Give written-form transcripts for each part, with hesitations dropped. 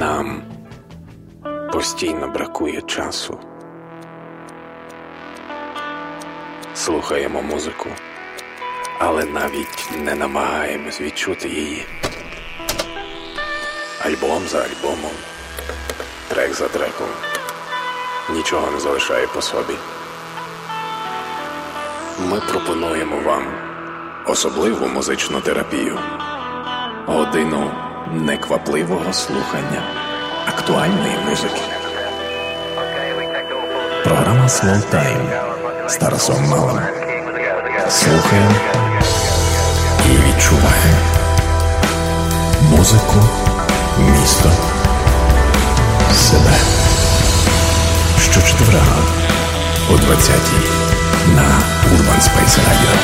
Нам постійно бракує часу. Слухаємо музику, але навіть не намагаємось відчути її. Альбом за альбомом, трек за треком. Нічого не залишає по собі. Ми пропонуємо вам особливу музичну терапію. Годину неквапливого слухання актуальної музики. Програма Slow Time з Тарасом Малим. Слухаємо і відчуваємо музику, місто, себе. Щочетверга о 20-й на Urban Space Radio.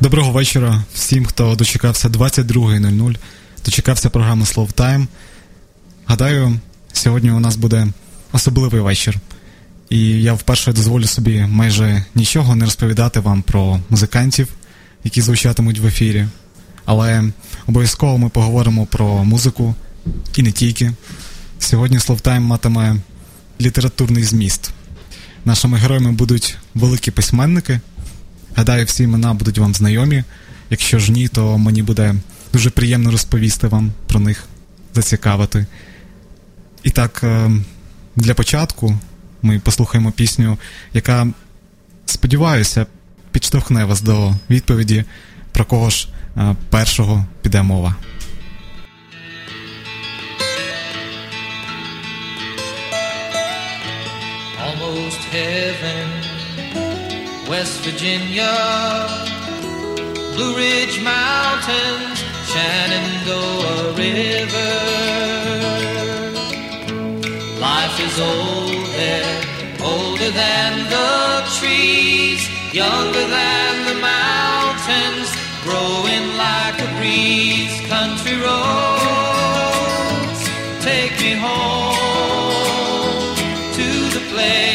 Доброго вечора всім, хто дочекався 22.00, дочекався програми Slow Time. Гадаю, сьогодні у нас буде особливий вечір. І я вперше дозволю собі майже нічого не розповідати вам про музикантів, які звучатимуть в ефірі. Але обов'язково ми поговоримо про музику, і не тільки. Сьогодні Slow Time матиме літературний зміст. Нашими героями будуть великі письменники. Гадаю, всі імена будуть вам знайомі. Якщо ж ні, то мені буде дуже приємно розповісти вам про них, зацікавити. І так, для початку ми послухаємо пісню, яка, сподіваюся, підштовхне вас до відповіді, про кого ж першого піде мова. Almost heaven, West Virginia, Blue Ridge Mountains, Shenandoah River. Life is old there, older than the trees, younger than the mountains, growing like a breeze. Country roads, take me home to the place.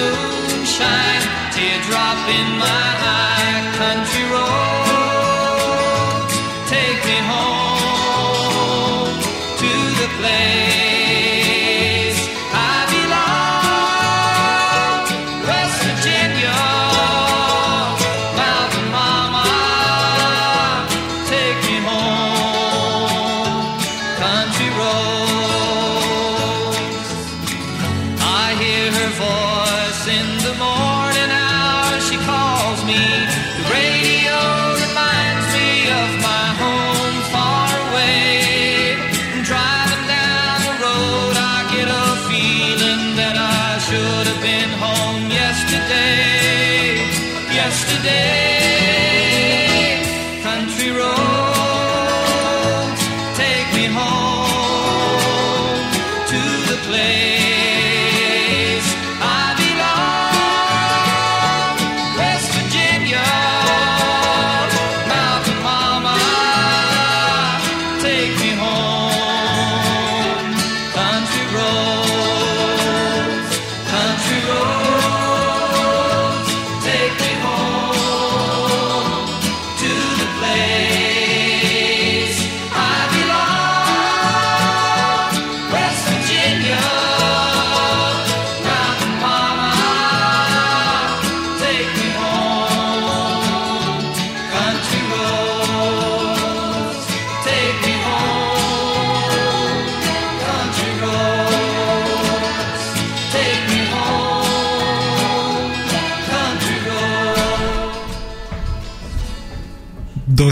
Moonshine, teardrop in my eye, country road, take me home to the place I belong, West Virginia, mountain mama, take me home, country roads. I hear her voice in the morning hour, she calls me. The radio reminds me of my home far away. Driving down the road, I get a feeling that I should have been home yesterday. Yesterday. Take me home to the place.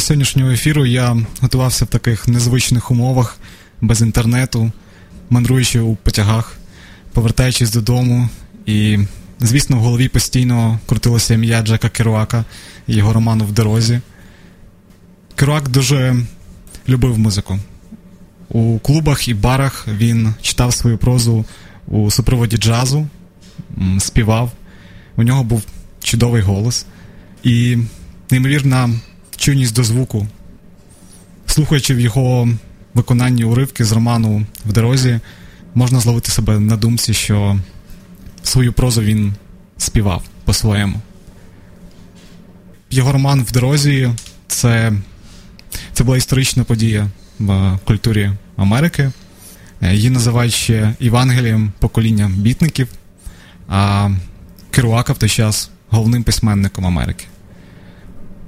сьогоднішнього ефіру я готувався в таких незвичних умовах, без інтернету, мандруючи у потягах, повертаючись додому. І, звісно, в голові постійно крутилося ім'я Джека Керуака і його роману «В дорозі». Керуак дуже любив музику. У клубах і барах він читав свою прозу у супроводі джазу, співав. У нього був чудовий голос і неймовірна чуйність до звуку. Слухаючи в його виконанні уривки з роману «В дорозі», можна зловити себе на думці, що свою прозу він співав по-своєму. Його роман «В дорозі» – це була історична подія в культурі Америки. Її називають ще Євангелієм покоління бітників, а Керуака в той час головним письменником Америки.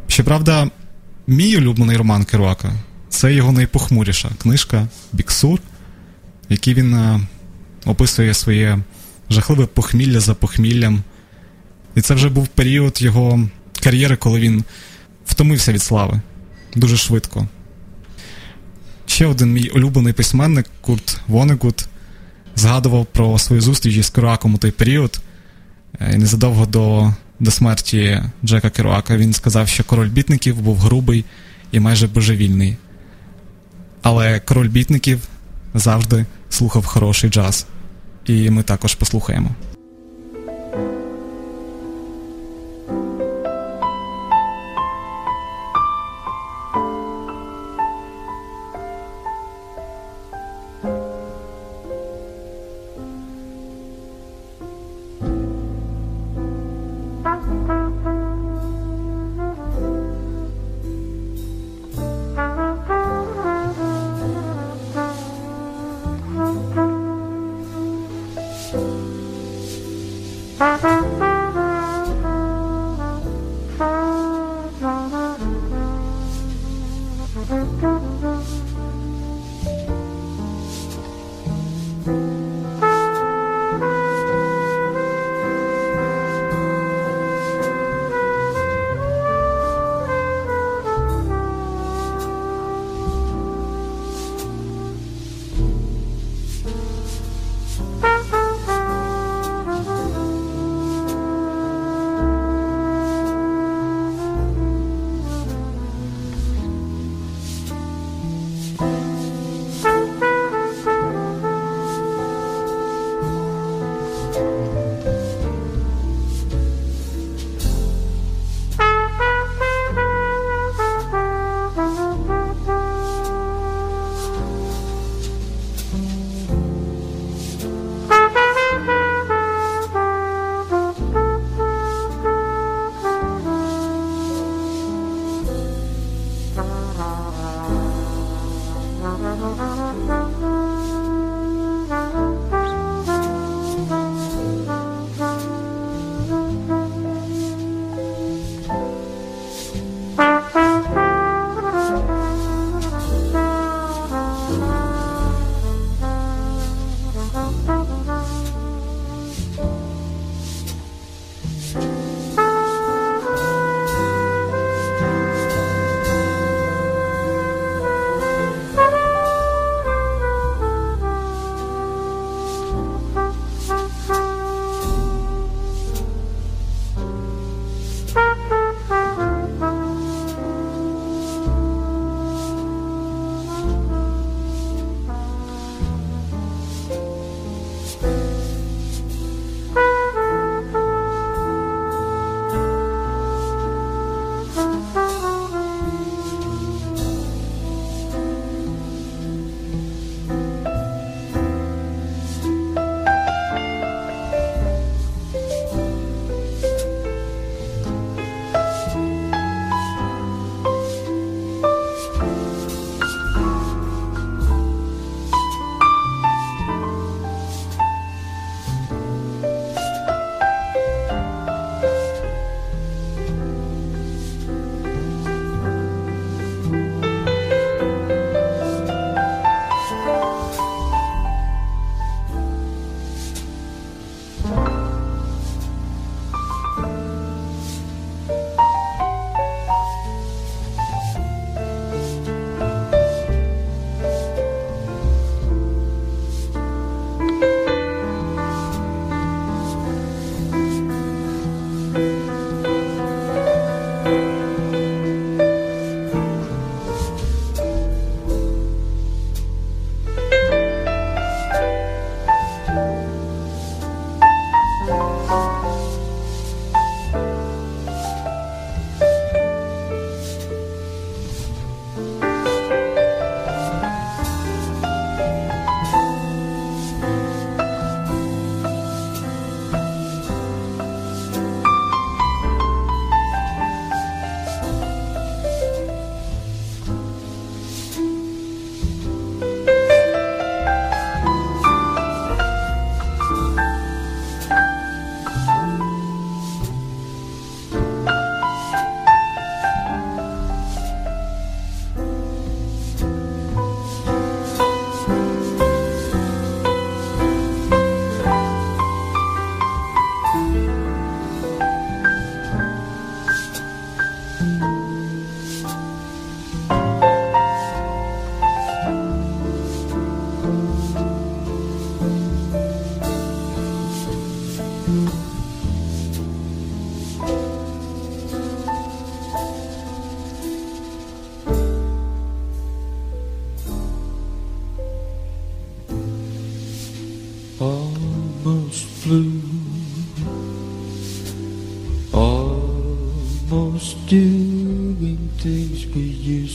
Щоправда, мій улюблений роман Керуака – це його найпохмуріша книжка «Біг Сур», в якій він описує своє жахливе похмілля за похміллям. І це вже був період його кар'єри, коли він втомився від слави дуже швидко. Ще один мій улюблений письменник Курт Вонегут згадував про свою зустріч із Керуаком у той період. І незадовго до смерті Джека Керуака він сказав, що король бітників був грубий і майже божевільний. Але король бітників завжди слухав хороший джаз. І ми також послухаємо.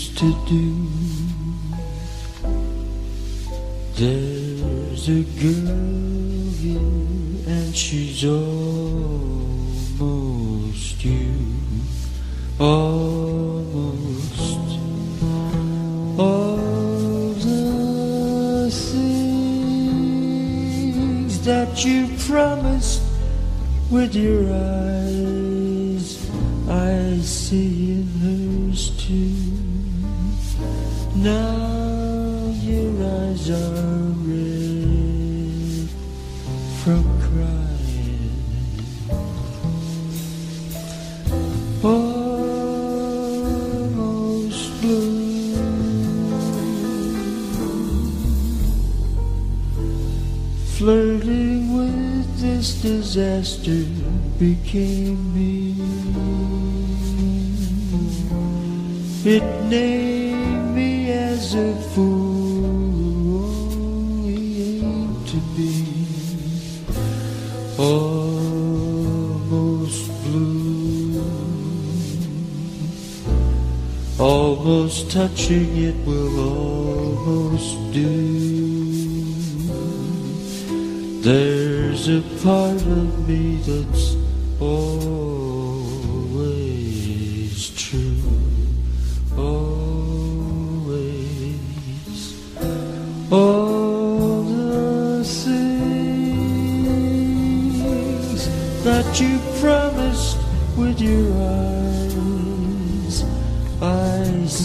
used to do. There's a girl here and she's almost you, almost all the things that you promised with your eyes. I see in hers too. Now your eyes are red from crying, almost blue. Flirting with this disaster became me. It named me as a fool, only aimed to be almost blue. Almost touching it will almost do. There's a part of me that's always true. Always, all the things that you promised with your eyes, I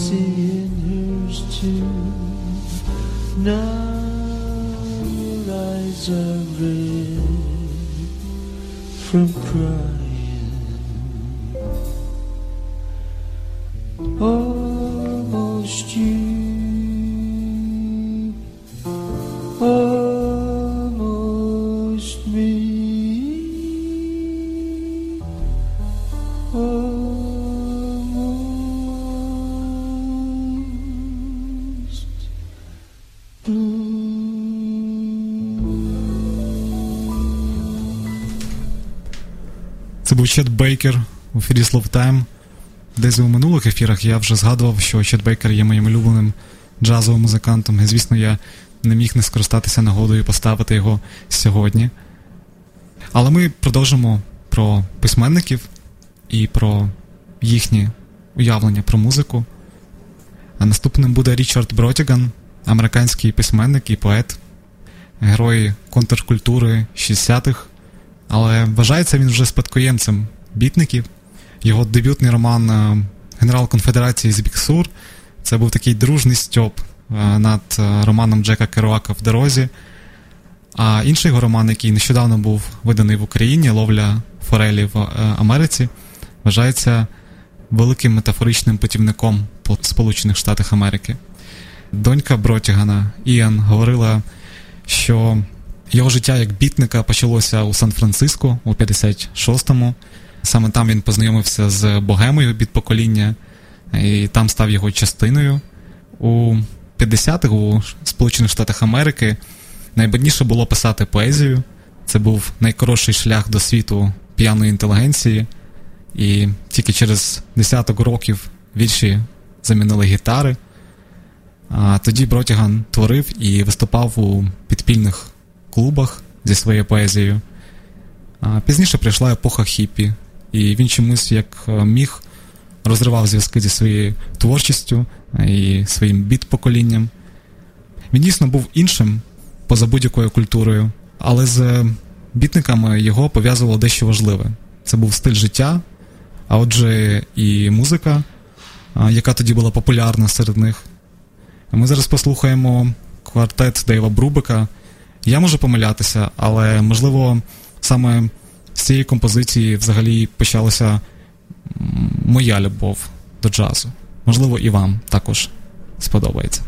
see in hers too. Now your eyes are red from crying. Almost you, almost me, almost blue. Це був Чет Бейкер у ефірі Slow Time. Десь у минулих ефірах я вже згадував, що Чет Бейкер є моїм улюбленим джазовим музикантом, і, звісно, я не міг не скористатися нагодою поставити його сьогодні. Але ми продовжимо про письменників і про їхні уявлення про музику. А наступним буде Річард Бротіган, американський письменник і поет, герой контркультури 60-х, але вважається він вже спадкоємцем бітників. Його дебютний роман «Генерал Конфедерації з Біг Сур» – це був такий дружний стьоб над романом Джека Керуака «В дорозі». А інший його роман, який нещодавно був виданий в Україні, «Ловля форелі в Америці», вважається великим метафоричним путівником по Сполучених Штатах Америки. Донька Бротігана, Іан, говорила, що його життя як бітника почалося у Сан-Франциско у 56-му. Саме там він познайомився з богемою від покоління, і там став його частиною. У 50-х у Сполучених Штатах Америки найбідніше було писати поезію. Це був найкоротший шлях до світу п'яної інтелігенції. І тільки через десяток років вірші замінили гітари. А тоді Бротіган творив і виступав у підпільних клубах зі своєю поезією. А пізніше прийшла епоха хіпі. І він чомусь, як міг, розривав зв'язки зі своєю творчістю і своїм біт-поколінням. Він дійсно був іншим, поза будь-якою культурою, але з бітниками його пов'язувало дещо важливе. Це був стиль життя, а отже і музика, яка тоді була популярна серед них. Ми зараз послухаємо квартет Дейва Брубека. Я можу помилятися, але, можливо, саме з цієї композиції взагалі почалася моя любов до джазу. Можливо, і вам також сподобається.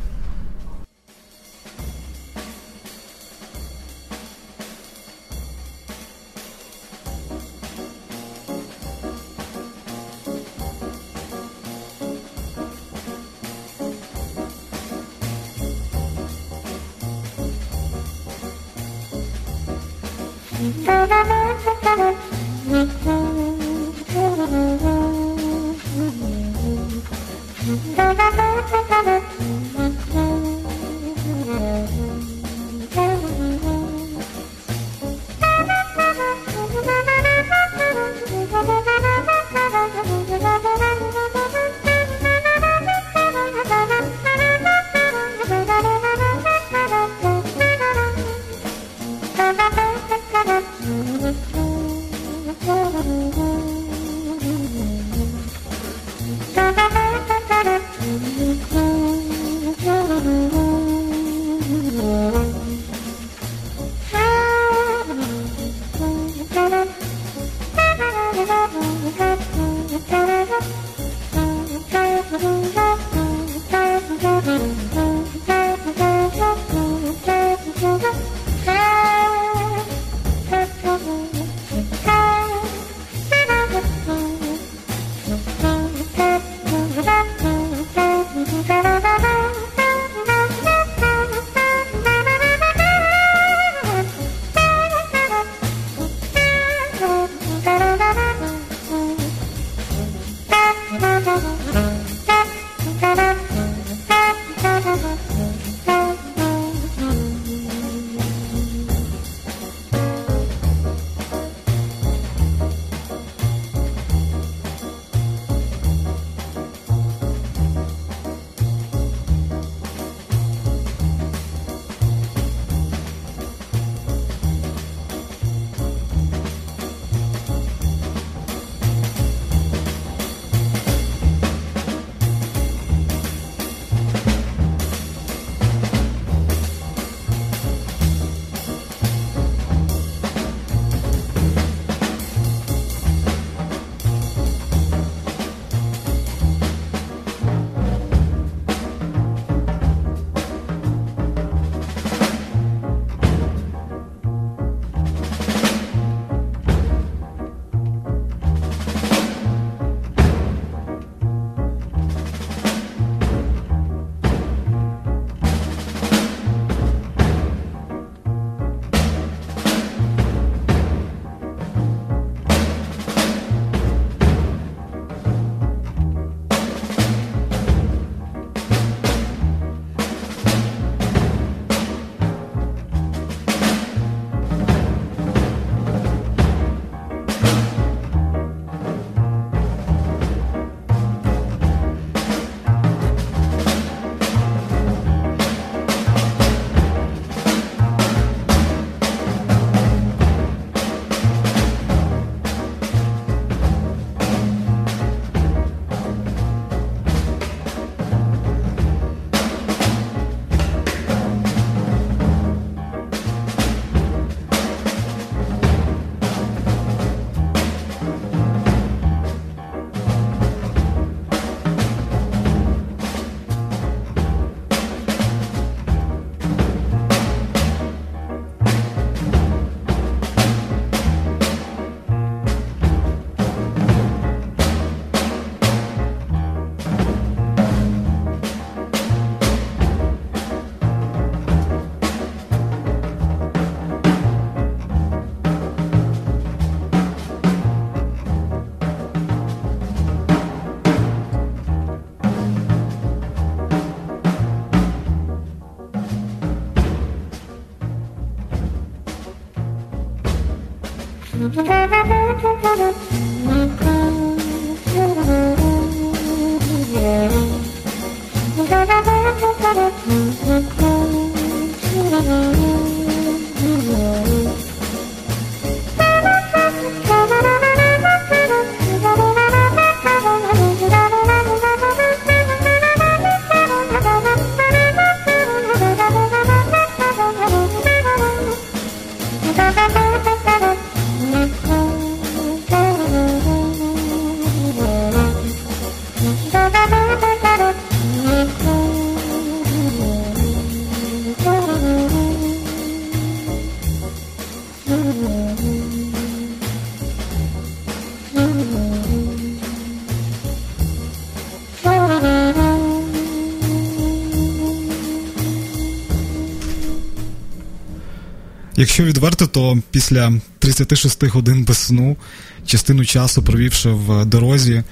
Якщо відверто, то після 36 годин без сну, частину часу провівши в дорозі,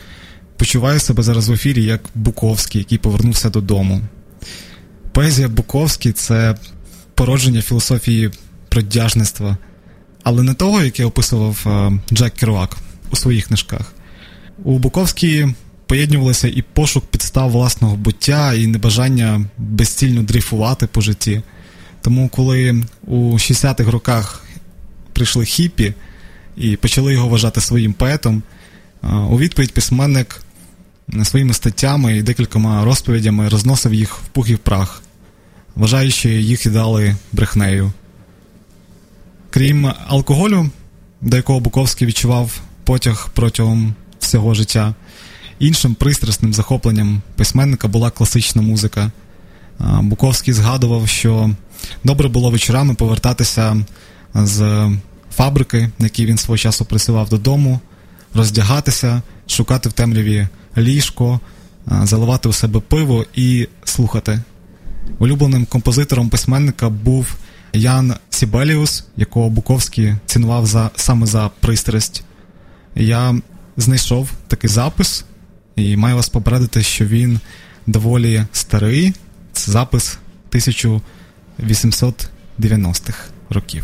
почуваю себе зараз в ефірі як Буковський, який повернувся додому. Поезія Буковський – це породження філософії продяжництва, але не того, яке описував Джек Керуак у своїх книжках. У Буковській поєднувалося і пошук підстав власного буття, і небажання безцільно дрейфувати по житті. Тому коли у 60-х роках прийшли хіпі і почали його вважати своїм поетом, у відповідь письменник своїми статтями і декількома розповідями розносив їх в пух і в прах, вважаючи їх ідеали брехнею. Крім алкоголю, до якого Буковський відчував потяг протягом всього життя, іншим пристрасним захопленням письменника була класична музика. Буковський згадував, що добре було вечорами повертатися з фабрики, на якій він свого часу працював, додому, роздягатися, шукати в темряві ліжко, заливати у себе пиво і слухати. Улюбленим композитором письменника був Ян Сібеліус, якого Буковський цінував саме за пристрасть. Я знайшов такий запис і маю вас попередити, що він доволі старий. Це запис 1890-х років.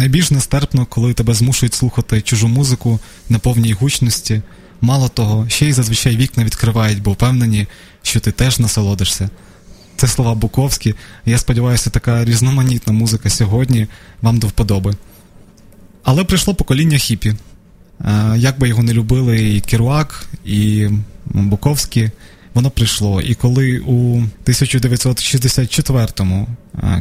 Найбільш нестерпно, коли тебе змушують слухати чужу музику на повній гучності. Мало того, ще й зазвичай вікна відкривають, бо впевнені, що ти теж насолодишся. Це слова Буковські. Я сподіваюся, така різноманітна музика сьогодні вам до вподоби. Але прийшло покоління хіпі. Як би його не любили і Керуак, і Буковські, воно прийшло. І коли у 1964-му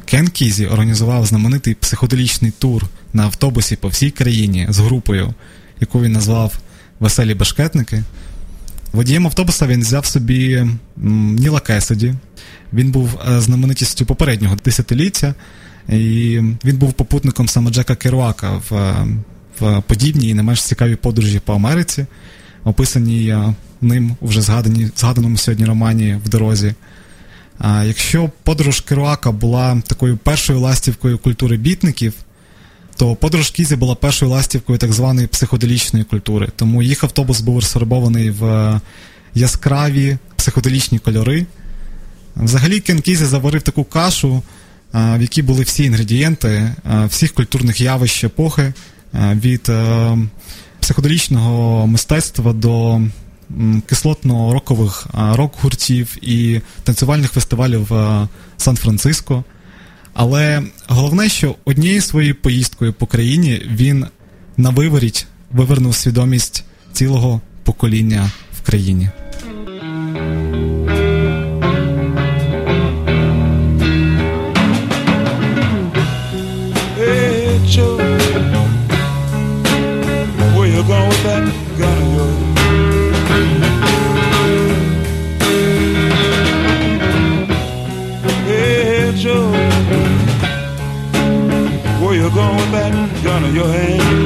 Кен Кізі організував знаменитий психоделічний тур на автобусі по всій країні з групою, яку він назвав «Веселі бешкетники», водієм автобуса він взяв собі Ніла Кесаді. Він був знаменитістю попереднього десятиліття, і він був попутником саме Джека Керуака в подібній і не менш цікавій подорожі по Америці, описаній ним у вже згаданому сьогодні романі «В дорозі». А якщо подорож Керуака була такою першою ластівкою культури бітників, то подорож Кізі була першою ластівкою так званої психоделічної культури. Тому їх автобус був розфарбований в яскраві психоделічні кольори. Взагалі Кен Кізі заварив таку кашу, в якій були всі інгредієнти всіх культурних явищ епохи, від психоделічного мистецтва до кислотно-рокових рок-гуртів і танцювальних фестивалів в Сан-Франциско. Але головне, що однією своєю поїздкою по країні він на виворіт вивернув свідомість цілого покоління в країні. Your hand.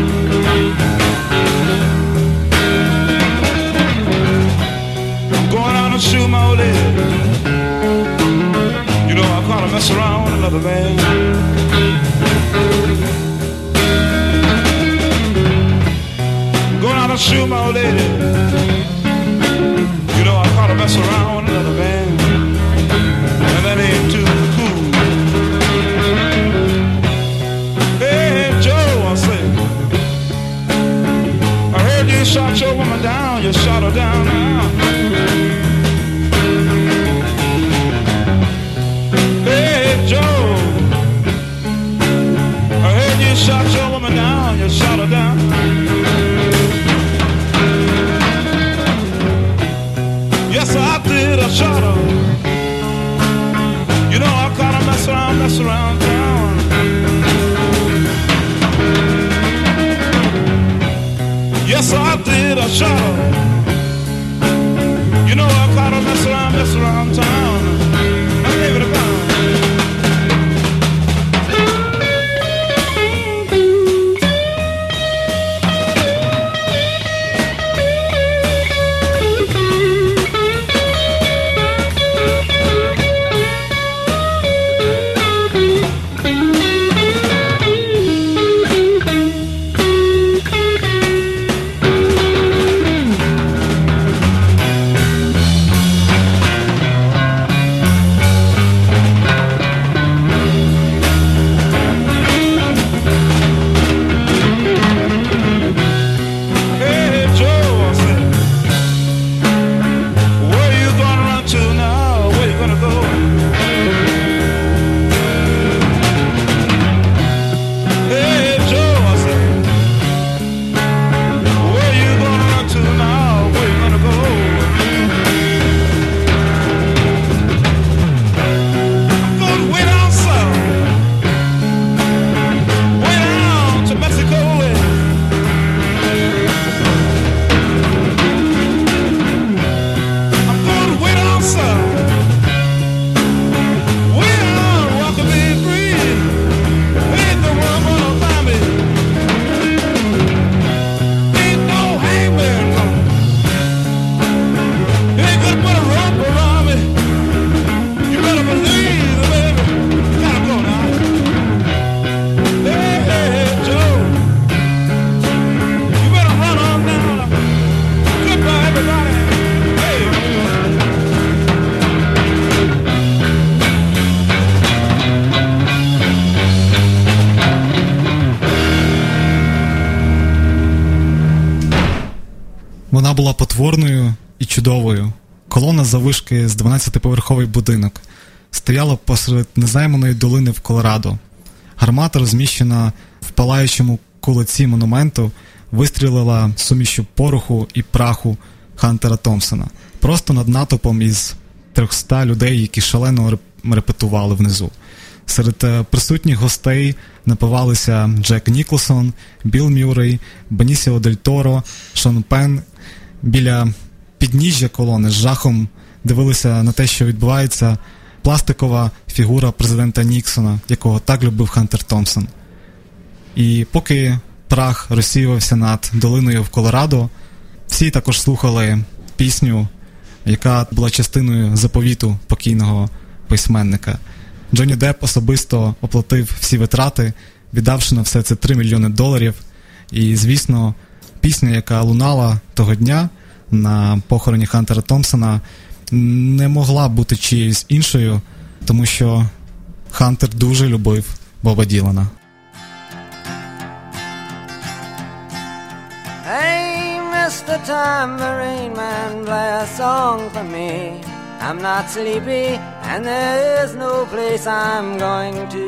I'm going out and shoot my old head. You know I kind of mess around with another man. I'm going out and shoot my old lady. You know I kind of mess around with another man. And that ain't too cool. You shot your woman down, you shot her down now. Hey, Joe, I heard you shot your woman down, you shot her down. Yes, I did, I shot her. You know, I caught her mess around town. Yes, I did, I shot her. You know I caught her mess around town. I gave it a pound. Вона була потворною і чудовою. Колона заввишки з 12-поверховий будинок стояла посеред незайманої долини в Колорадо. Гармата, розміщена в палаючому кулаці монументу, вистрілила сумішю пороху і праху Хантера Томпсона просто над натопом із 300 людей, які шалено репетували внизу. Серед присутніх гостей напивалися Джек Ніклсон, Білл Мюррей, Бенісіо Дель Торо, Шон Пен. Біля підніжжя колони з жахом дивилися на те, що відбувається, пластикова фігура президента Ніксона, якого так любив Хантер Томпсон. І поки прах розсіювався над долиною в Колорадо, всі також слухали пісню, яка була частиною заповіту покійного письменника. Джонні Депп особисто оплатив всі витрати, віддавши на все це $3 мільйони. І, звісно, пісня, яка лунала того дня на похороні Хантера Томпсона, не могла бути чиєюсь іншою, тому що Хантер дуже любив Боба Ділана. Hey, Mr. Time the Rain Man, play a song for me. I'm not sleepy and there is no place I'm going to.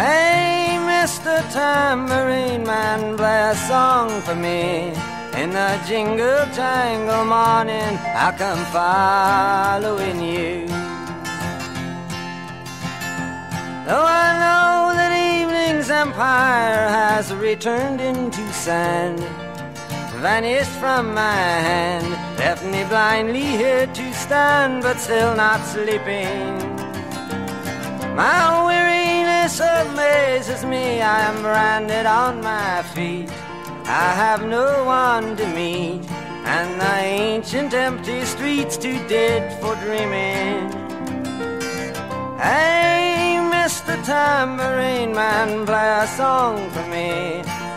Hey, Mr. Tambourine Man, play a song for me. In the jingle jangle morning, I come following you. Though I know that evening's empire has returned into sand, vanished from my hand, left me blindly here to stand, but still not sleeping. My weariness amazes me, I am branded on my feet. I have no one to meet, and the ancient empty streets too dead for dreaming. Hey, Mr. Tambourine Man, play a song for me.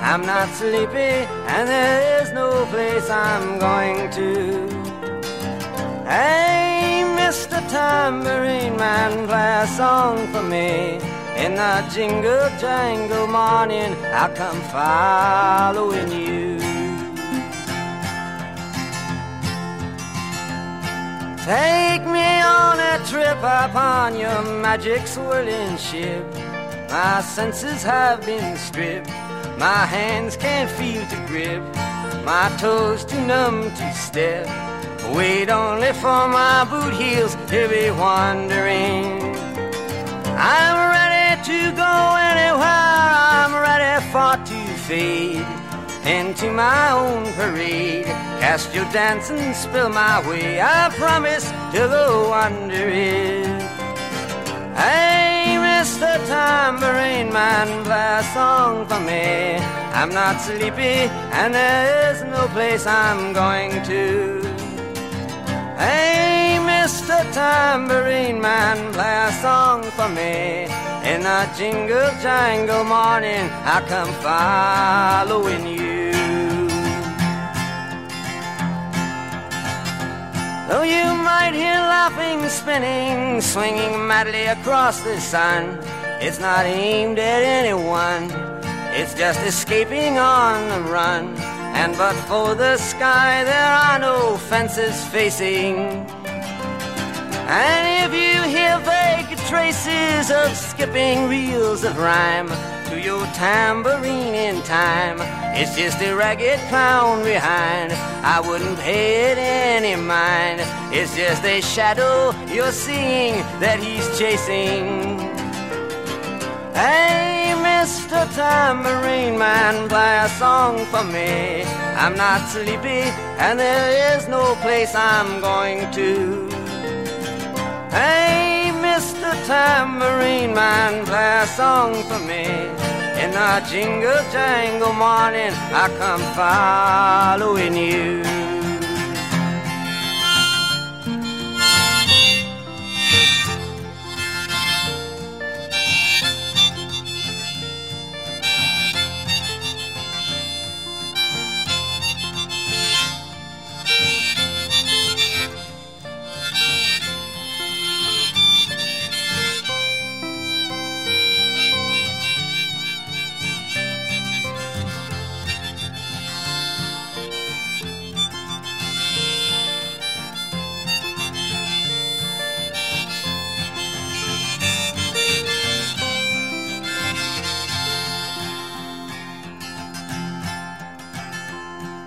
I'm not sleepy, and there is no place I'm going to. Hey, Mr. Tambourine Man, play a song for me. In the jingle jangle morning, I come following you. Take me on a trip upon your magic swirling ship. My senses have been stripped, my hands can't feel to grip, my toes too numb to step. Wait only for my boot heels to be wandering. I'm ready to go anywhere, I'm ready for to fade into my own parade. Cast your dance and spill my way, I promise to go under it. Hey, Mr. Tambourine Man, play a song for me. I'm not sleepy and there is no place I'm going to. Hey, Mr. Tambourine Man, play a song for me. In a jingle jangle morning, I come following you. Though you might hear laughing, spinning, swinging madly across the sun, it's not aimed at anyone, it's just escaping on the run. And but for the sky, there are no fences facing. And if you hear vague traces of skipping reels of rhyme to your tambourine in time, it's just a ragged clown behind. I wouldn't pay it any mind. It's just a shadow you're seeing that he's chasing. Hey, Mr. Tambourine Man, play a song for me. I'm not sleepy and there is no place I'm going to. Hey, Mr. Tambourine Man, play a song for me. In the jingle jangle morning, I come following you.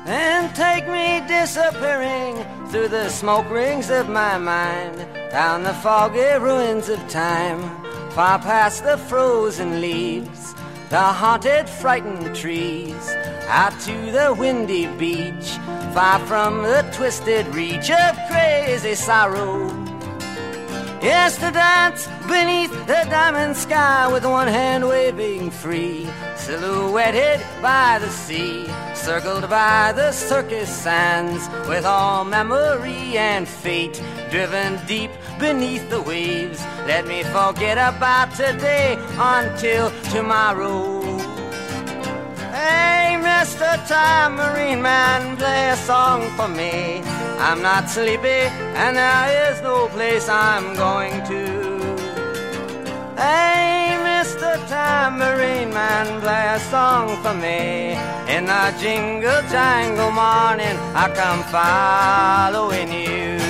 and take me disappearing through the smoke rings of my mind, down the foggy ruins of time, far past the frozen leaves, the haunted, frightened trees, out to the windy beach, far from the twisted reach of crazy sorrow. Yes, to dance beneath the diamond sky with one hand waving free, silhouetted by the sea, circled by the circus sands, with all memory and fate driven deep beneath the waves. Let me forget about today until tomorrow. Hey, Mr. Time Marine Man, play a song for me. I'm not sleepy, and there is no place I'm going to. Hey, Mr. Time Marine Man, play a song for me. In the jingle jangle morning, I come following you.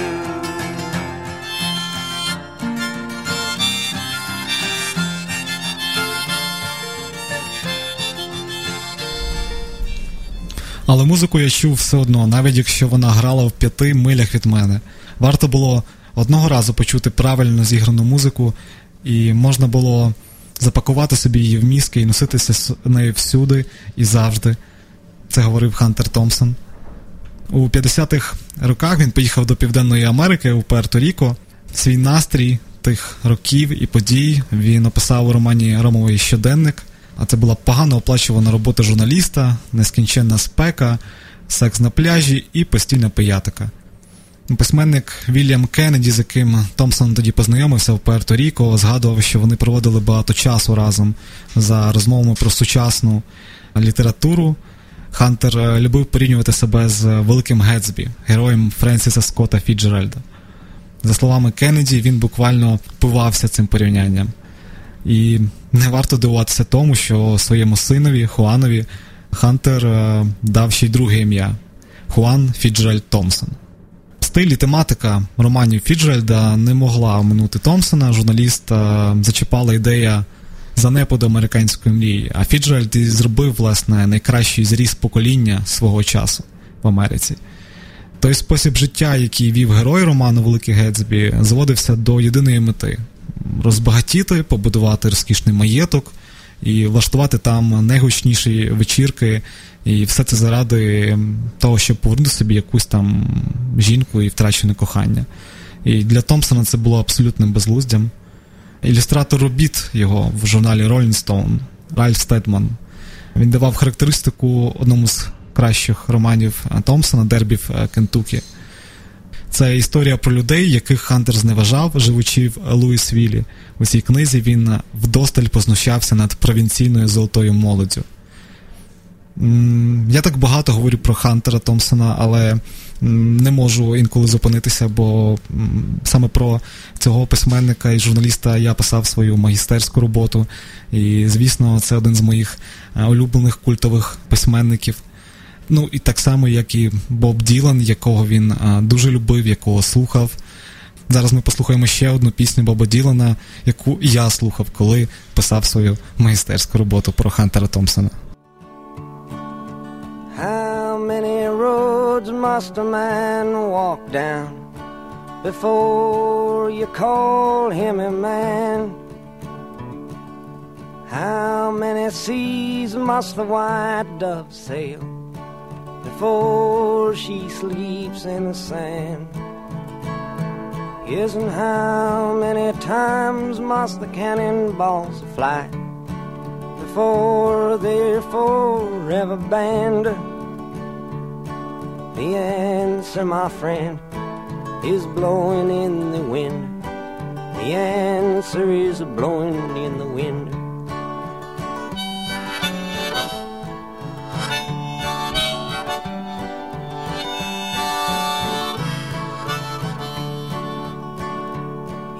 Але музику я чув все одно, навіть якщо вона грала в 5 милях від мене. Варто було одного разу почути правильно зіграну музику, і можна було запакувати собі її в мізки і носитися з нею всюди і завжди. Це говорив Хантер Томпсон. У 50-х роках він поїхав до Південної Америки, у Пуерто-Ріко. Свій настрій тих років і подій він описав у романі «Ромовий щоденник». А це була погано оплачувана робота журналіста, нескінченна спека, секс на пляжі і постійна пиятика. Письменник Вільям Кеннеді, з яким Томпсон тоді познайомився в Пуерто-Ріко, згадував, що вони проводили багато часу разом за розмовами про сучасну літературу. Хантер любив порівнювати себе з Великим Гетсбі, героєм Френсіса Скотта Фіцджеральда. За словами Кеннеді, він буквально впивався цим порівнянням. І не варто дивуватися тому, що своєму синові, Хуанові, Хантер дав ще й друге ім'я – Хуан Фіцджеральд Томпсон. Стиль і тематика романів Фіцджеральда не могла оминути Томпсона. Журналіста зачіпала ідея занепаду американської мрії, а Фіцджеральд і зробив, власне, найкращий зріз покоління свого часу в Америці. Той спосіб життя, який вів герой роману «Великий Гетсбі», зводився до єдиної мети – розбагатіти, побудувати розкішний маєток і влаштувати там найгучніші вечірки, і все це заради того, щоб повернути собі якусь там жінку і втрачене кохання. І для Томпсона це було абсолютним безглуздям. Ілюстратор робіт його в журналі Rolling Stone Ральф Стедман, він давав характеристику одному з кращих романів Томпсона «Дербі в Кентукі». Це історія про людей, яких Хантер зневажав, живучи в Луїсвілі. У цій книзі він вдосталь познущався над провінційною золотою молоддю. Я так багато говорю про Хантера Томпсона, але не можу інколи зупинитися, бо саме про цього письменника і журналіста я писав свою магістерську роботу. І, звісно, це один з моїх улюблених культових письменників. Ну і так само, як і Боб Ділан, якого він дуже любив, якого слухав. Зараз ми послухаємо ще одну пісню Боба Ділана, яку я слухав, коли писав свою магістерську роботу про Хантера Томпсона. How many roads must a man walk down before you call him a man? How many seas must the white dove sail before she sleeps in the sand? Yes, and how many times must the cannonballs fly before they're forever banned? The answer, my friend, is blowing in the wind. The answer is blowing in the wind.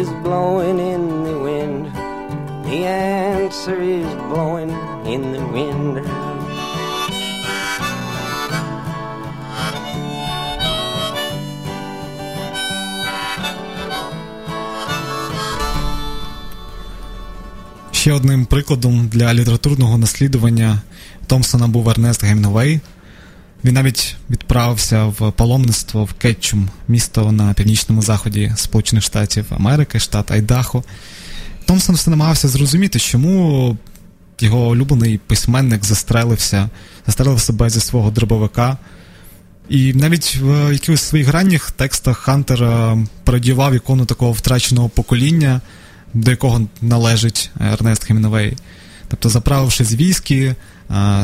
is blowing in the wind. The answer is blowing in the wind. Ще одним прикладом для літературного наслідування Томпсона був Ернест Гемінгвей. Він навіть відправився в паломництво в Кетчум, місто на північному заході Сполучених Штатів Америки, штат Айдахо. Томпсон все намагався зрозуміти, чому його улюблений письменник застрелив себе зі свого дробовика. І навіть в якихось своїх ранніх текстах Хантер пародіював ікону такого втраченого покоління, до якого належить Ернест Хемінгвей. Тобто, заправивши з віскі,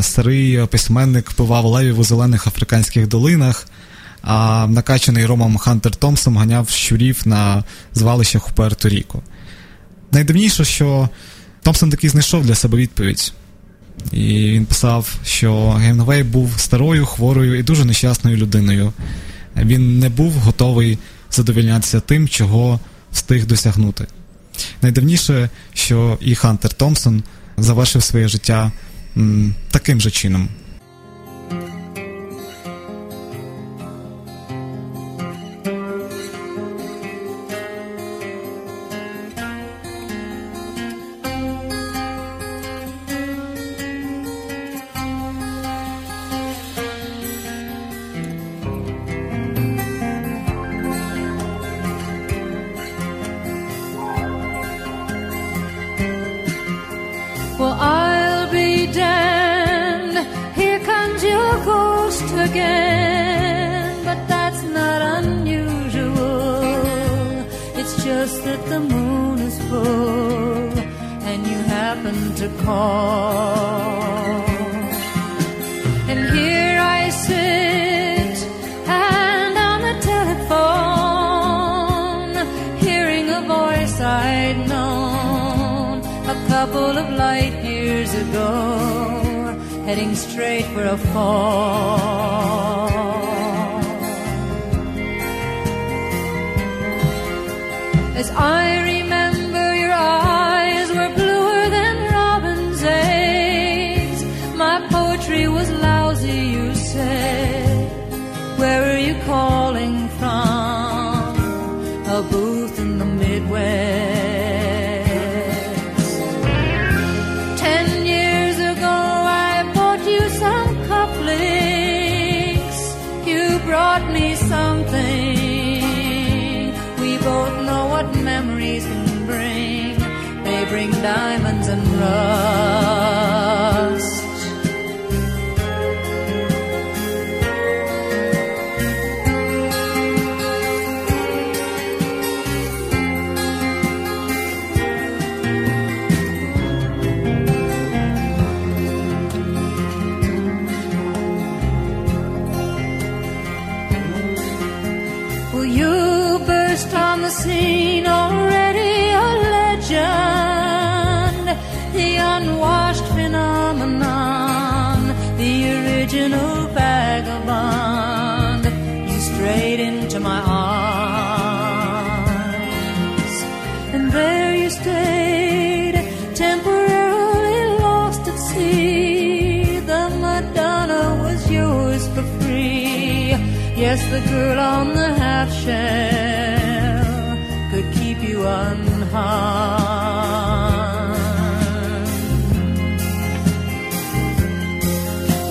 старий письменник пивав левів у зелених африканських долинах, а накачаний ромом Хантер Томпсон ганяв щурів на звалищах у Пуерто-Ріко. Найдивніше, що Томпсон таки знайшов для себе відповідь. І він писав, що Гемінгвей був старою, хворою і дуже нещасною людиною. Він не був готовий задовольнятися тим, чого встиг досягнути. Найдивніше, що і Хантер Томпсон завершив своє життя таким же чином. Temporarily lost at sea, the Madonna was yours. Yes, the girl on the half shell could keep you unharmed.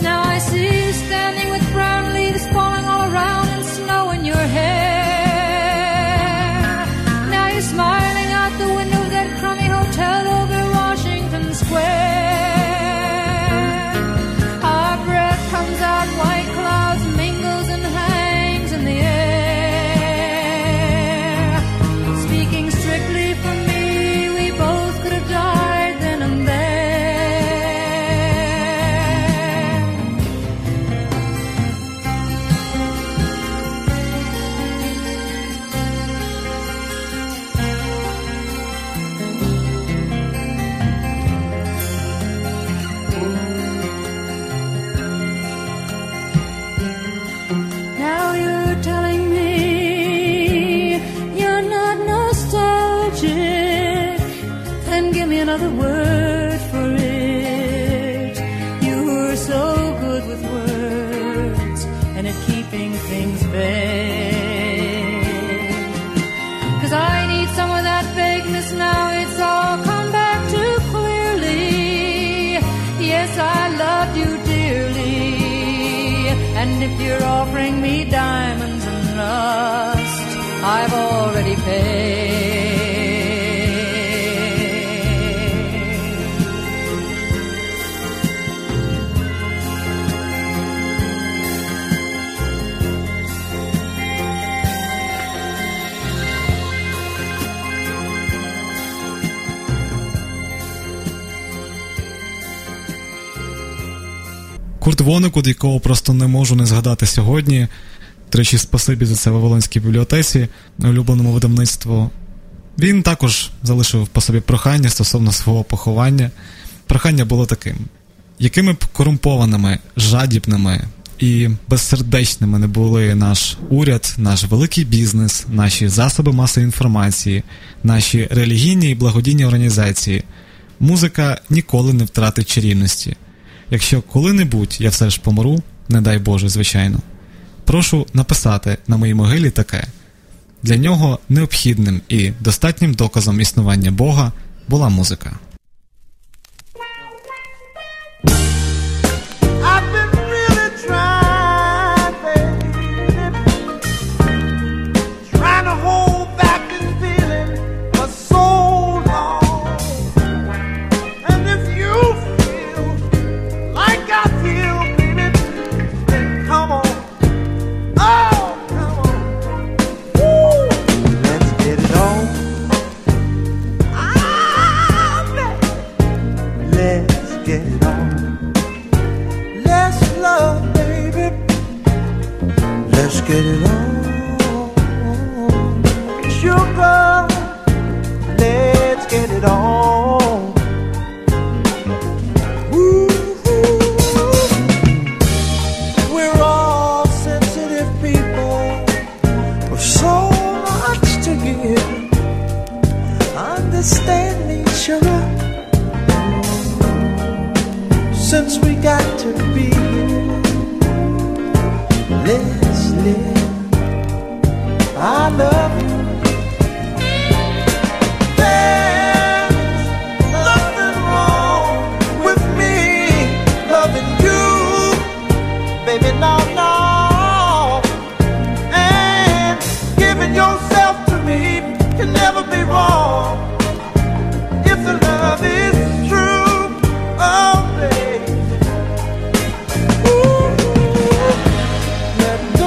Now I see you standing with brown leaves falling all around and snow in your hair. Now you're smiling out the window of that crummy hotel over Washington Square. Our breath comes out white clouds mingles and hangs in the air. Speaking strictly for me, we both could have died then and if you're offering me diamonds and rust, I've already paid. Курт Вонегуд, якого просто не можу не згадати сьогодні. Тричі спасибі за це Вавилонській бібліотеці, улюбленому видавництву. Він також залишив по собі прохання стосовно свого поховання. Прохання було таким. Якими б корумпованими, жадібними і безсердечними не були наш уряд, наш великий бізнес, наші засоби масової інформації, наші релігійні і благодійні організації, музика ніколи не втратить чарівності. Якщо коли-небудь я все ж помру, не дай Боже, звичайно, прошу написати на моїй могилі таке. Для нього необхідним і достатнім доказом існування Бога була музика. Get it on, sugar, let's get it on. Woo-hoo. We're all sensitive people with so much to give. Understand me, sugar, since we got to be here, let's live. I love you. There's nothing wrong with me loving you, baby, no, and giving yourself to me can never be wrong if the love is true, oh baby. Ooh, let go.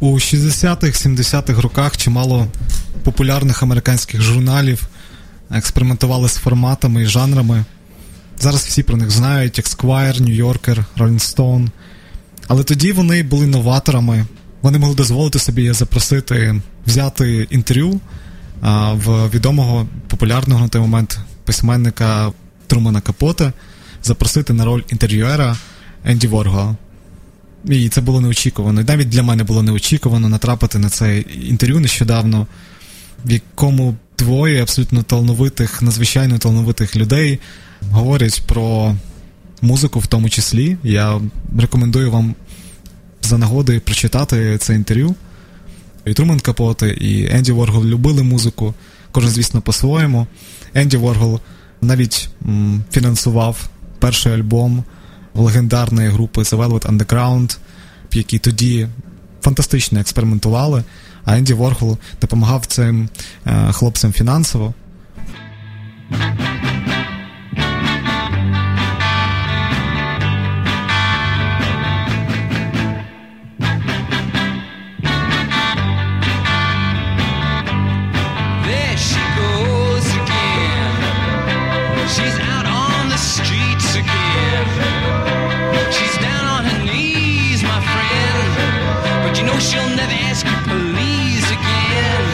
У 60-70-х роках чимало популярних американських журналів експериментували з форматами і жанрами. Зараз всі про них знають, як Esquire, New Yorker, Rolling Stone. Але тоді вони були новаторами. Вони могли дозволити собі запросити, взяти інтерв'ю в відомого, популярного на той момент письменника Трумана Капоте, запросити на роль інтерв'юера Енді Воргола. І це було неочікувано. І навіть для мене було неочікувано натрапити на це інтерв'ю нещодавно, в якому двоє абсолютно талановитих, надзвичайно талановитих людей говорять про музику в тому числі. Я рекомендую вам за нагоди прочитати це інтерв'ю. І Труман Капоте, і Енді Воргол любили музику, кожен, звісно, по-своєму. Енді Воргол навіть фінансував перший альбом легендарної групи The Velvet Underground, в якій тоді фантастично експериментували, а Енді Ворхол допомагав цим хлопцям фінансово. She'll never ask you please again.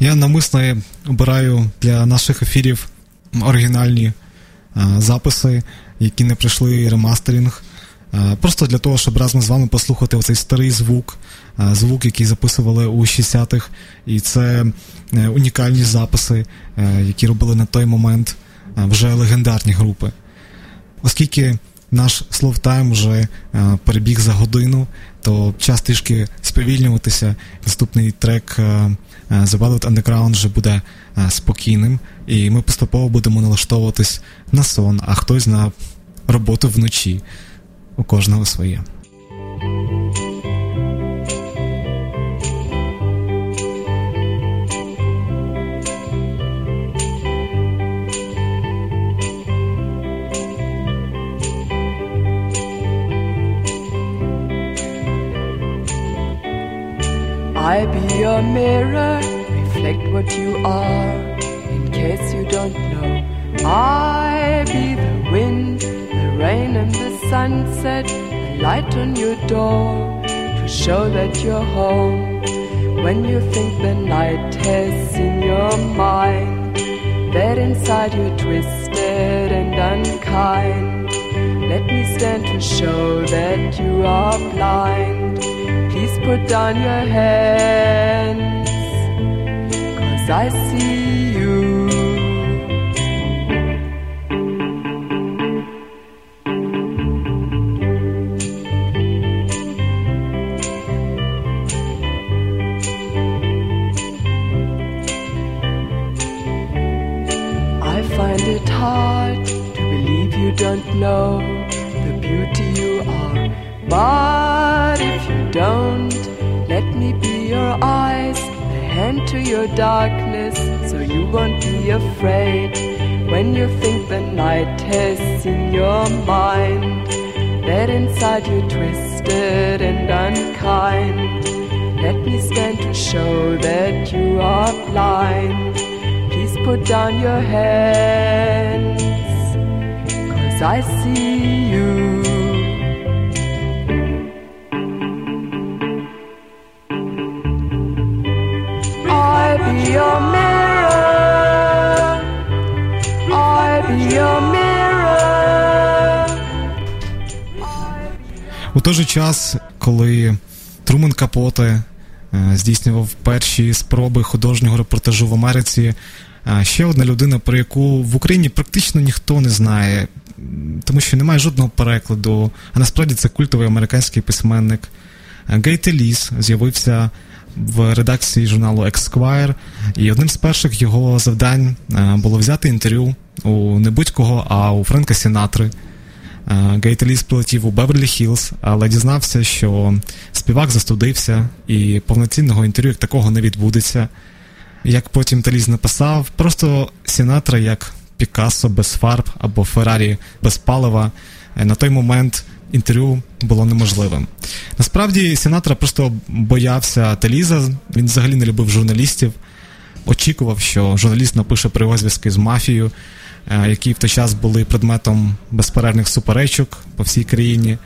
Я намисно обираю для наших ефірів оригінальні записи, які не пройшли ремастеринг, просто для того, щоб разом з вами послухати оцей старий звук, звук, який записували у 60-х, і це унікальні записи, які робили на той момент вже легендарні групи. Оскільки наш Slow Time вже перебіг за годину, то час трішки сповільнюватися. Наступний трек The Velvet Underground вже буде спокійним, і ми поступово будемо налаштовуватись на сон, а хтось на роботу вночі. У кожного своє. I be your mirror, reflect what you are, in case you don't know. I be the wind, the rain and the sunset, a light on your door to show that you're home. When you think the night has in your mind, that inside you're twisted and unkind, let me stand to show that you are blind. Please put down your hands, 'cause I see you. I find it hard to believe you don't know the beauty you are, but if you don't, let me be your eyes, the hand to your darkness, so you won't be afraid. When you think the night has in your mind, that inside you're twisted and unkind, let me stand to show that you are blind. Please put down your hands, 'cause I see you. Your mirror, I be your mirror. У той же час, коли Трумен Капоте здійснював перші спроби художнього репортажу в Америці, ще одна людина, про яку в Україні практично ніхто не знає, тому що немає жодного перекладу, а насправді це культовий американський письменник, Гей Талес з'явився в редакції журналу Esquire, і одним з перших його завдань було взяти інтерв'ю у не будь-кого, а у Френка Сінатри. Гей Талес прилетів у Беверлі-Хіллз, але дізнався, що співак застудився, і повноцінного інтерв'ю як такого не відбудеться. Як потім Талес написав, просто Сінатра як Пікассо без фарб або Феррарі без палива. На той момент інтерв'ю було неможливим. Насправді, Сінатра просто боявся Таліза, він взагалі не любив журналістів, очікував, що журналіст напише про його зв'язки з мафією, які в той час були предметом безперервних суперечок по всій країні.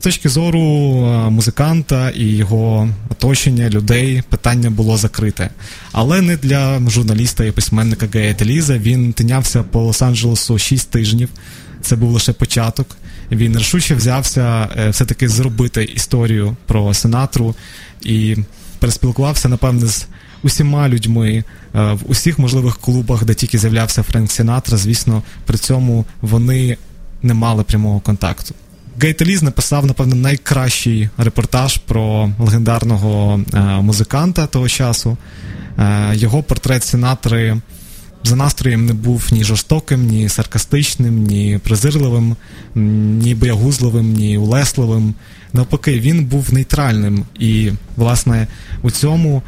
З точки зору музиканта і його оточення, людей, питання було закрите. Але не для журналіста і письменника Гея Таліза. Він тинявся по Лос-Анджелесу 6 тижнів, це був лише початок. Він рішуче взявся все-таки зробити історію про Сінатру і переспілкувався, напевне, з усіма людьми в усіх можливих клубах, де тільки з'являвся Френк Сінатра. Звісно, при цьому вони не мали прямого контакту. Гей Талес написав, напевно, найкращий репортаж про легендарного музиканта того часу. Його портрет Сінатри за настроєм не був ні жорстоким, ні саркастичним, ні презирливим, ні боягузливим, ні улесливим. Навпаки, він був нейтральним. І, власне, у цьому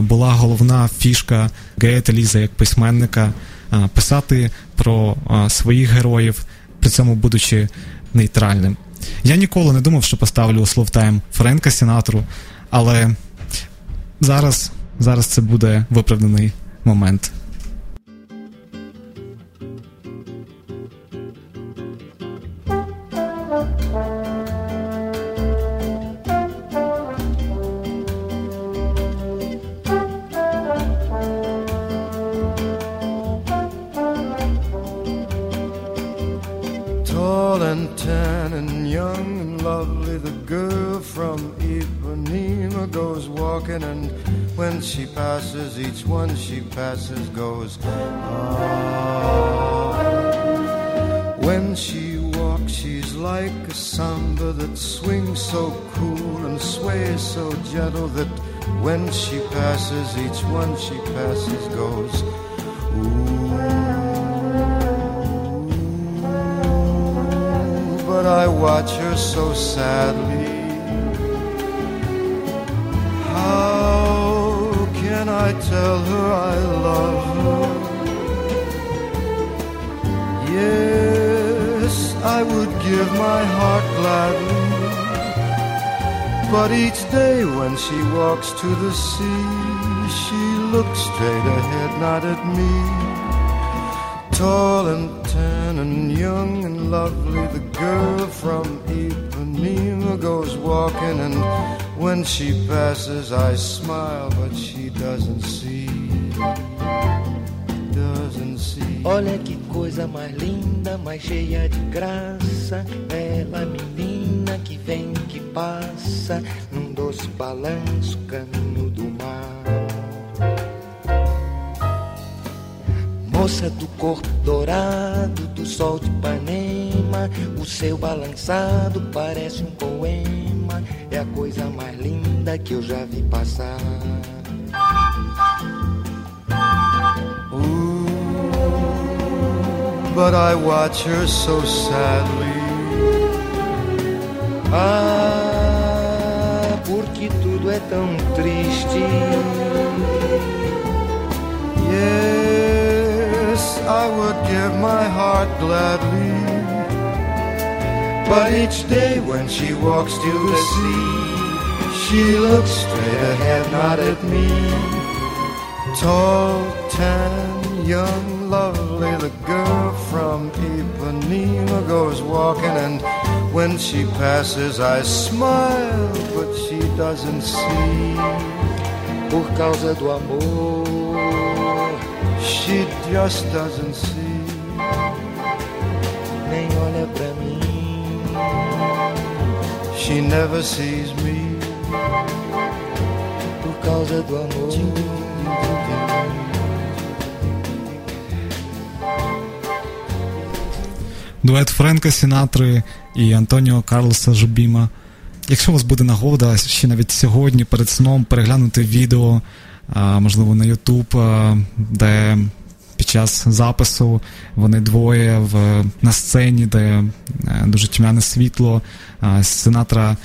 була головна фішка Гея Талеса як письменника – писати про своїх героїв, при цьому будучи нейтральним. Я ніколи не думав, що поставлю у Slow Time Френка Сінатру, але зараз це буде виправданий момент. girl goes walking, and when she passes, each one she passes goes, ah. When she walks, she's like a samba that swings so cool and sways so gentle that when she passes, each one she passes goes, ooh. But I watch her so sadly. How can I tell her I love her? Yes, I would give my heart gladly. But each day when she walks to the sea, she looks straight ahead, not at me. Tall and tan and young and lovely, the girl from Ipanema goes walking, and when she passes I smile, but she doesn't see, doesn't see. Olha que coisa mais linda, mais cheia de graça, bela menina que vem, que passa num doce balanço, caminho do mar. Moça do corpo dourado, do sol de Ipanema, o seu balançado parece um poema, é a coisa mais linda que eu já vi passar. Ooh, but I watch her so sadly. Ah, porque tudo é tão triste. Yes, I would give my heart gladly. But each day when she walks to the sea, she looks straight ahead, not at me. Tall, tan, young, lovely, the girl from Ipanema goes walking, and when she passes I smile, but she doesn't see. Por causa do amor, she just doesn't see. Nem olha pra mim, she never sees me. Por causa do amor. Дует Френка Сінатри і Антоніо Карлоса Жобіма. Якщо у вас буде нагода, ще навіть сьогодні перед сном переглянути відео, можливо, на YouTube, де під час запису вони двоє на сцені, де дуже тьмяне світло, Сінатра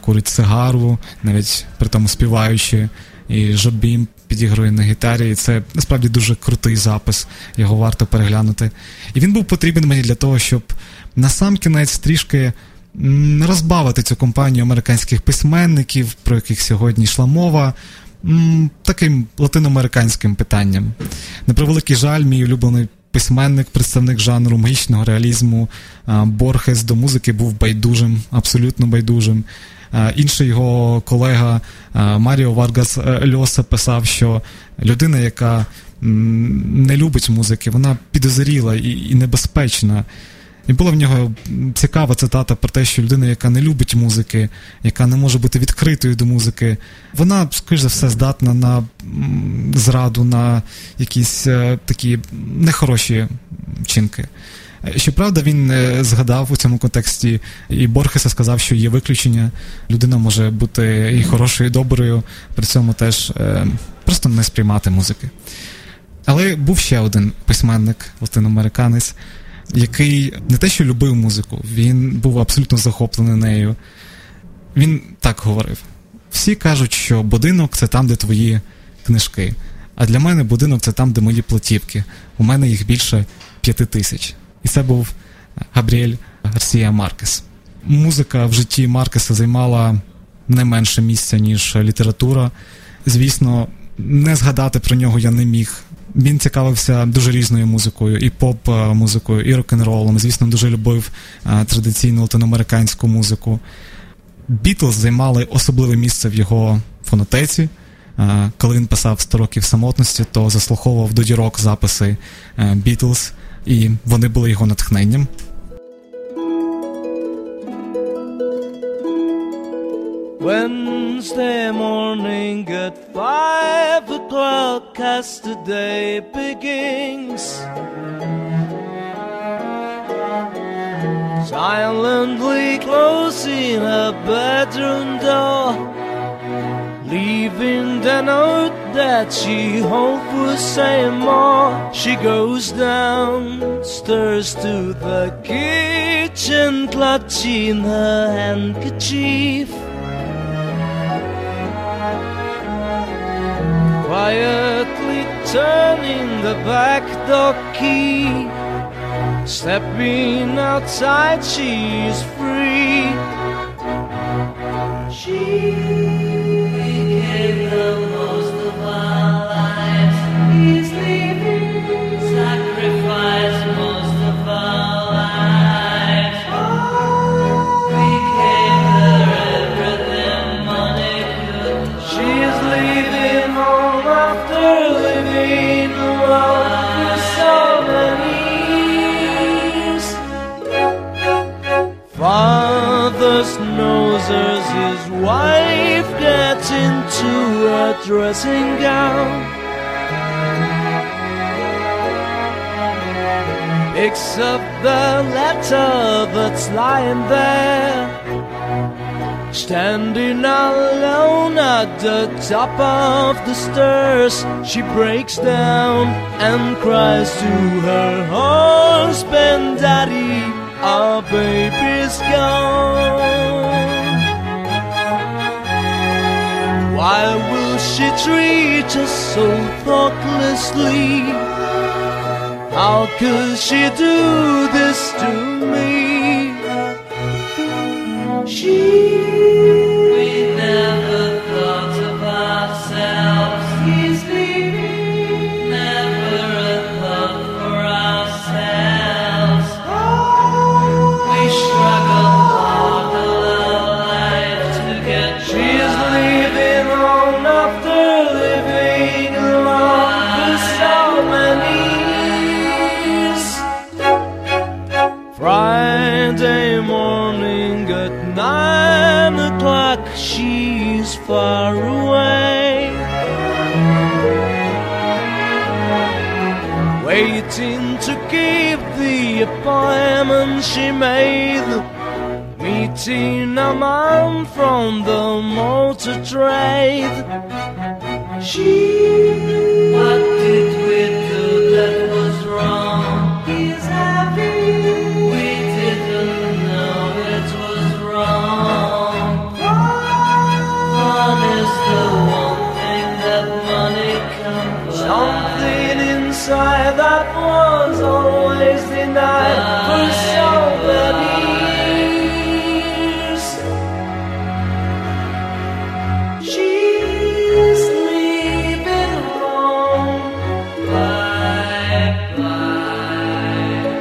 курить сигару, навіть при тому співаючи, і Жобім підігрує на гітарі, і це насправді дуже крутий запис, його варто переглянути. І він був потрібен мені для того, щоб насамкінець трішки розбавити цю компанію американських письменників, про яких сьогодні йшла мова, таким латиноамериканським питанням. На превеликий жаль, мій улюблений письменник, представник жанру магічного реалізму Борхес до музики був байдужим, абсолютно байдужим. Інший його колега Маріо Варгас Льоса писав, що людина, яка не любить музики, вона підозріла і небезпечна. І була в нього цікава цитата про те, що людина, яка не любить музики, яка не може бути відкритою до музики, вона, скоріш за все, здатна на зраду, на якісь такі нехороші вчинки. Щоправда, він згадав у цьому контексті і Борхеса, сказав, що є виключення. Людина може бути і хорошою, і доброю, при цьому теж просто не сприймати музики. Але був ще один письменник, латиноамериканець, який не те, що любив музику, він був абсолютно захоплений нею. Він так говорив: всі кажуть, що будинок – це там, де твої книжки, а для мене будинок – це там, де мої платівки. У мене їх більше 5000. І це був Габріель Гарсія Маркес. Музика в житті Маркеса займала не менше місця, ніж література. Звісно, не згадати про нього я не міг. Він цікавився дуже різною музикою, і поп-музикою, і рок-н-ролом. Звісно, дуже любив традиційну латиноамериканську музику. Бітлз займали особливе місце в його фонотеці. Коли він писав «100 років самотності», то заслуховував до дірок записи «Бітлз», і вони були його натхненням. When Wednesday morning at 5 o'clock as the day begins. Silently closing her bedroom door, leaving the note that she hoped would say more. She goes downstairs to the kitchen, clutching her handkerchief. Quietly turning the back door key, stepping outside, she is free. She became the most of our lives. He's leaving, sacrifice most of our lives. Oh, became the everything money could buy. She's leaving home after living alone. Father's noses, his wife gets into a dressing gown, picks up the letter that's lying there, standing alone at the top of the stairs. She breaks down and cries to her husband, Daddy, our baby's gone. Why will she treat us so thoughtlessly? How could she do this to me? We never thought of ourselves. He's leaving, never a thought for ourselves. Friday morning at 9 o'clock, she's far away, waiting to keep the appointment she made, meeting a man from the motor trade. What did we do that was wrong? He's happy. The one thing that money can buy. Something inside that was always denied for so many years. She's leaving home. Bye bye.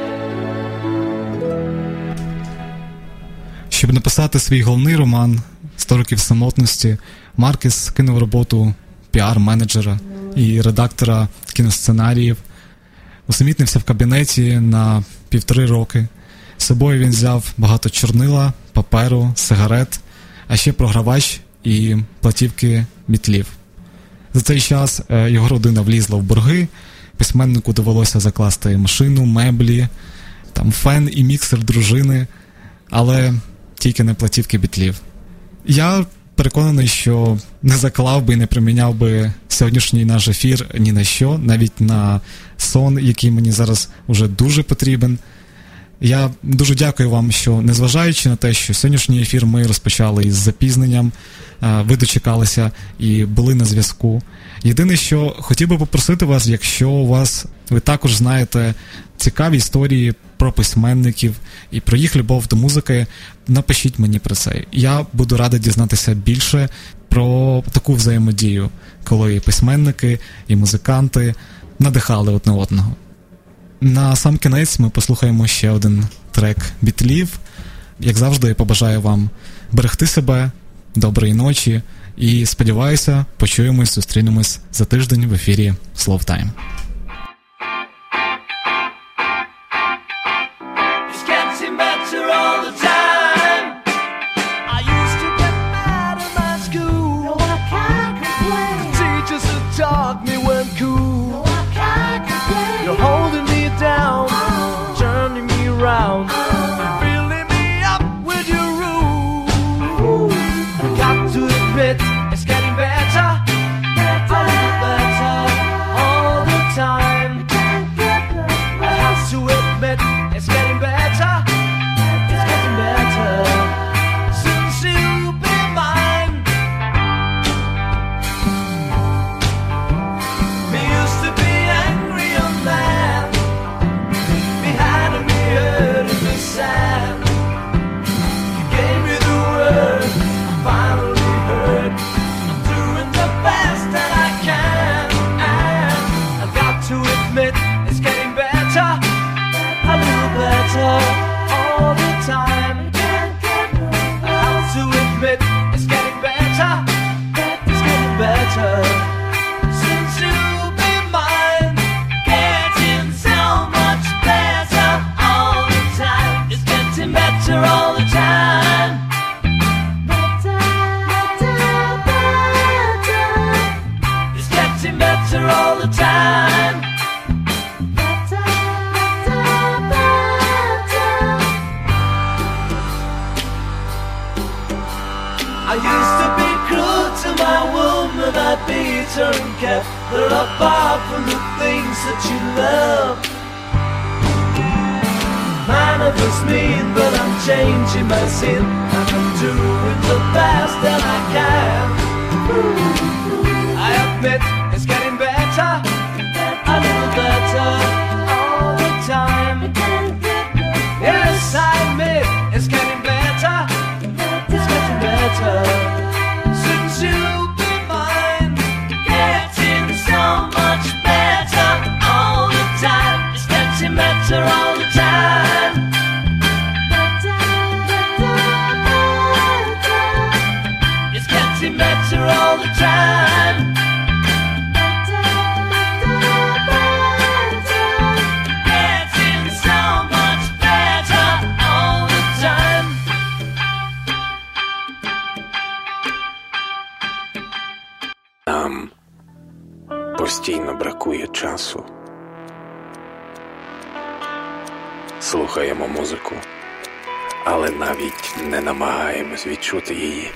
Щоб написати свій головний роман «100 років самотності», Маркес кинув роботу піар-менеджера і редактора кіносценаріїв, усамітнився в кабінеті на 1,5 роки. З собою він взяв багато чорнила, паперу, сигарет, а ще програвач і платівки бітлів. За цей час його родина влізла в борги, письменнику довелося закласти машину, меблі, там фен і міксер дружини, але тільки не платівки бітлів. Я переконаний, що не заклав би і не приміняв би сьогоднішній наш ефір ні на що, навіть на сон, який мені зараз уже дуже потрібен. Я дуже дякую вам, що, незважаючи на те, що сьогоднішній ефір ми розпочали із запізненням, ви дочекалися і були на зв'язку. Єдине, що хотів би попросити вас, якщо у вас, ви також знаєте цікаві історії про письменників і про їх любов до музики, напишіть мені про це. Я буду радий дізнатися більше про таку взаємодію, коли письменники і музиканти надихали одне одного. На сам кінець ми послухаємо ще один трек бітлів. Як завжди, я побажаю вам берегти себе, доброї ночі і, сподіваюся, почуємось, зустрінемось за тиждень в ефірі Slow Time. All the time I used to get mad at my school. turn cap. There are popular things that you love. Mine of it's me, but I'm changing my sin. I can do it the best that I can. I admit it's getting better, a little better all the time. Yes, I admit it's getting better, it's getting better. All the time. It's getting better all the time. Getting so much better all the time. Нам постійно бракує часу. Слухаємо музику, але навіть не намагаємось відчути її.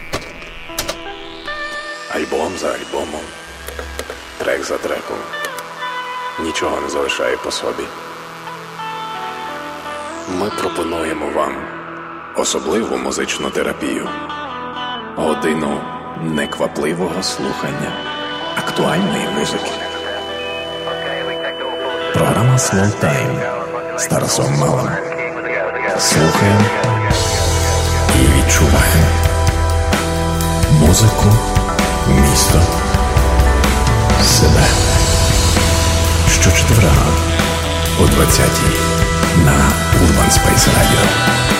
Альбом за альбомом, трек за треком. Нічого не залишає по собі. Ми пропонуємо вам особливу музичну терапію. Годину неквапливого слухання актуальної музики. Програма Slow Time. З Тарасом Малим. Слухаємо і відчуваємо. Музику, місто, себе. Щочетверга о 20-й на Urban Space Radio.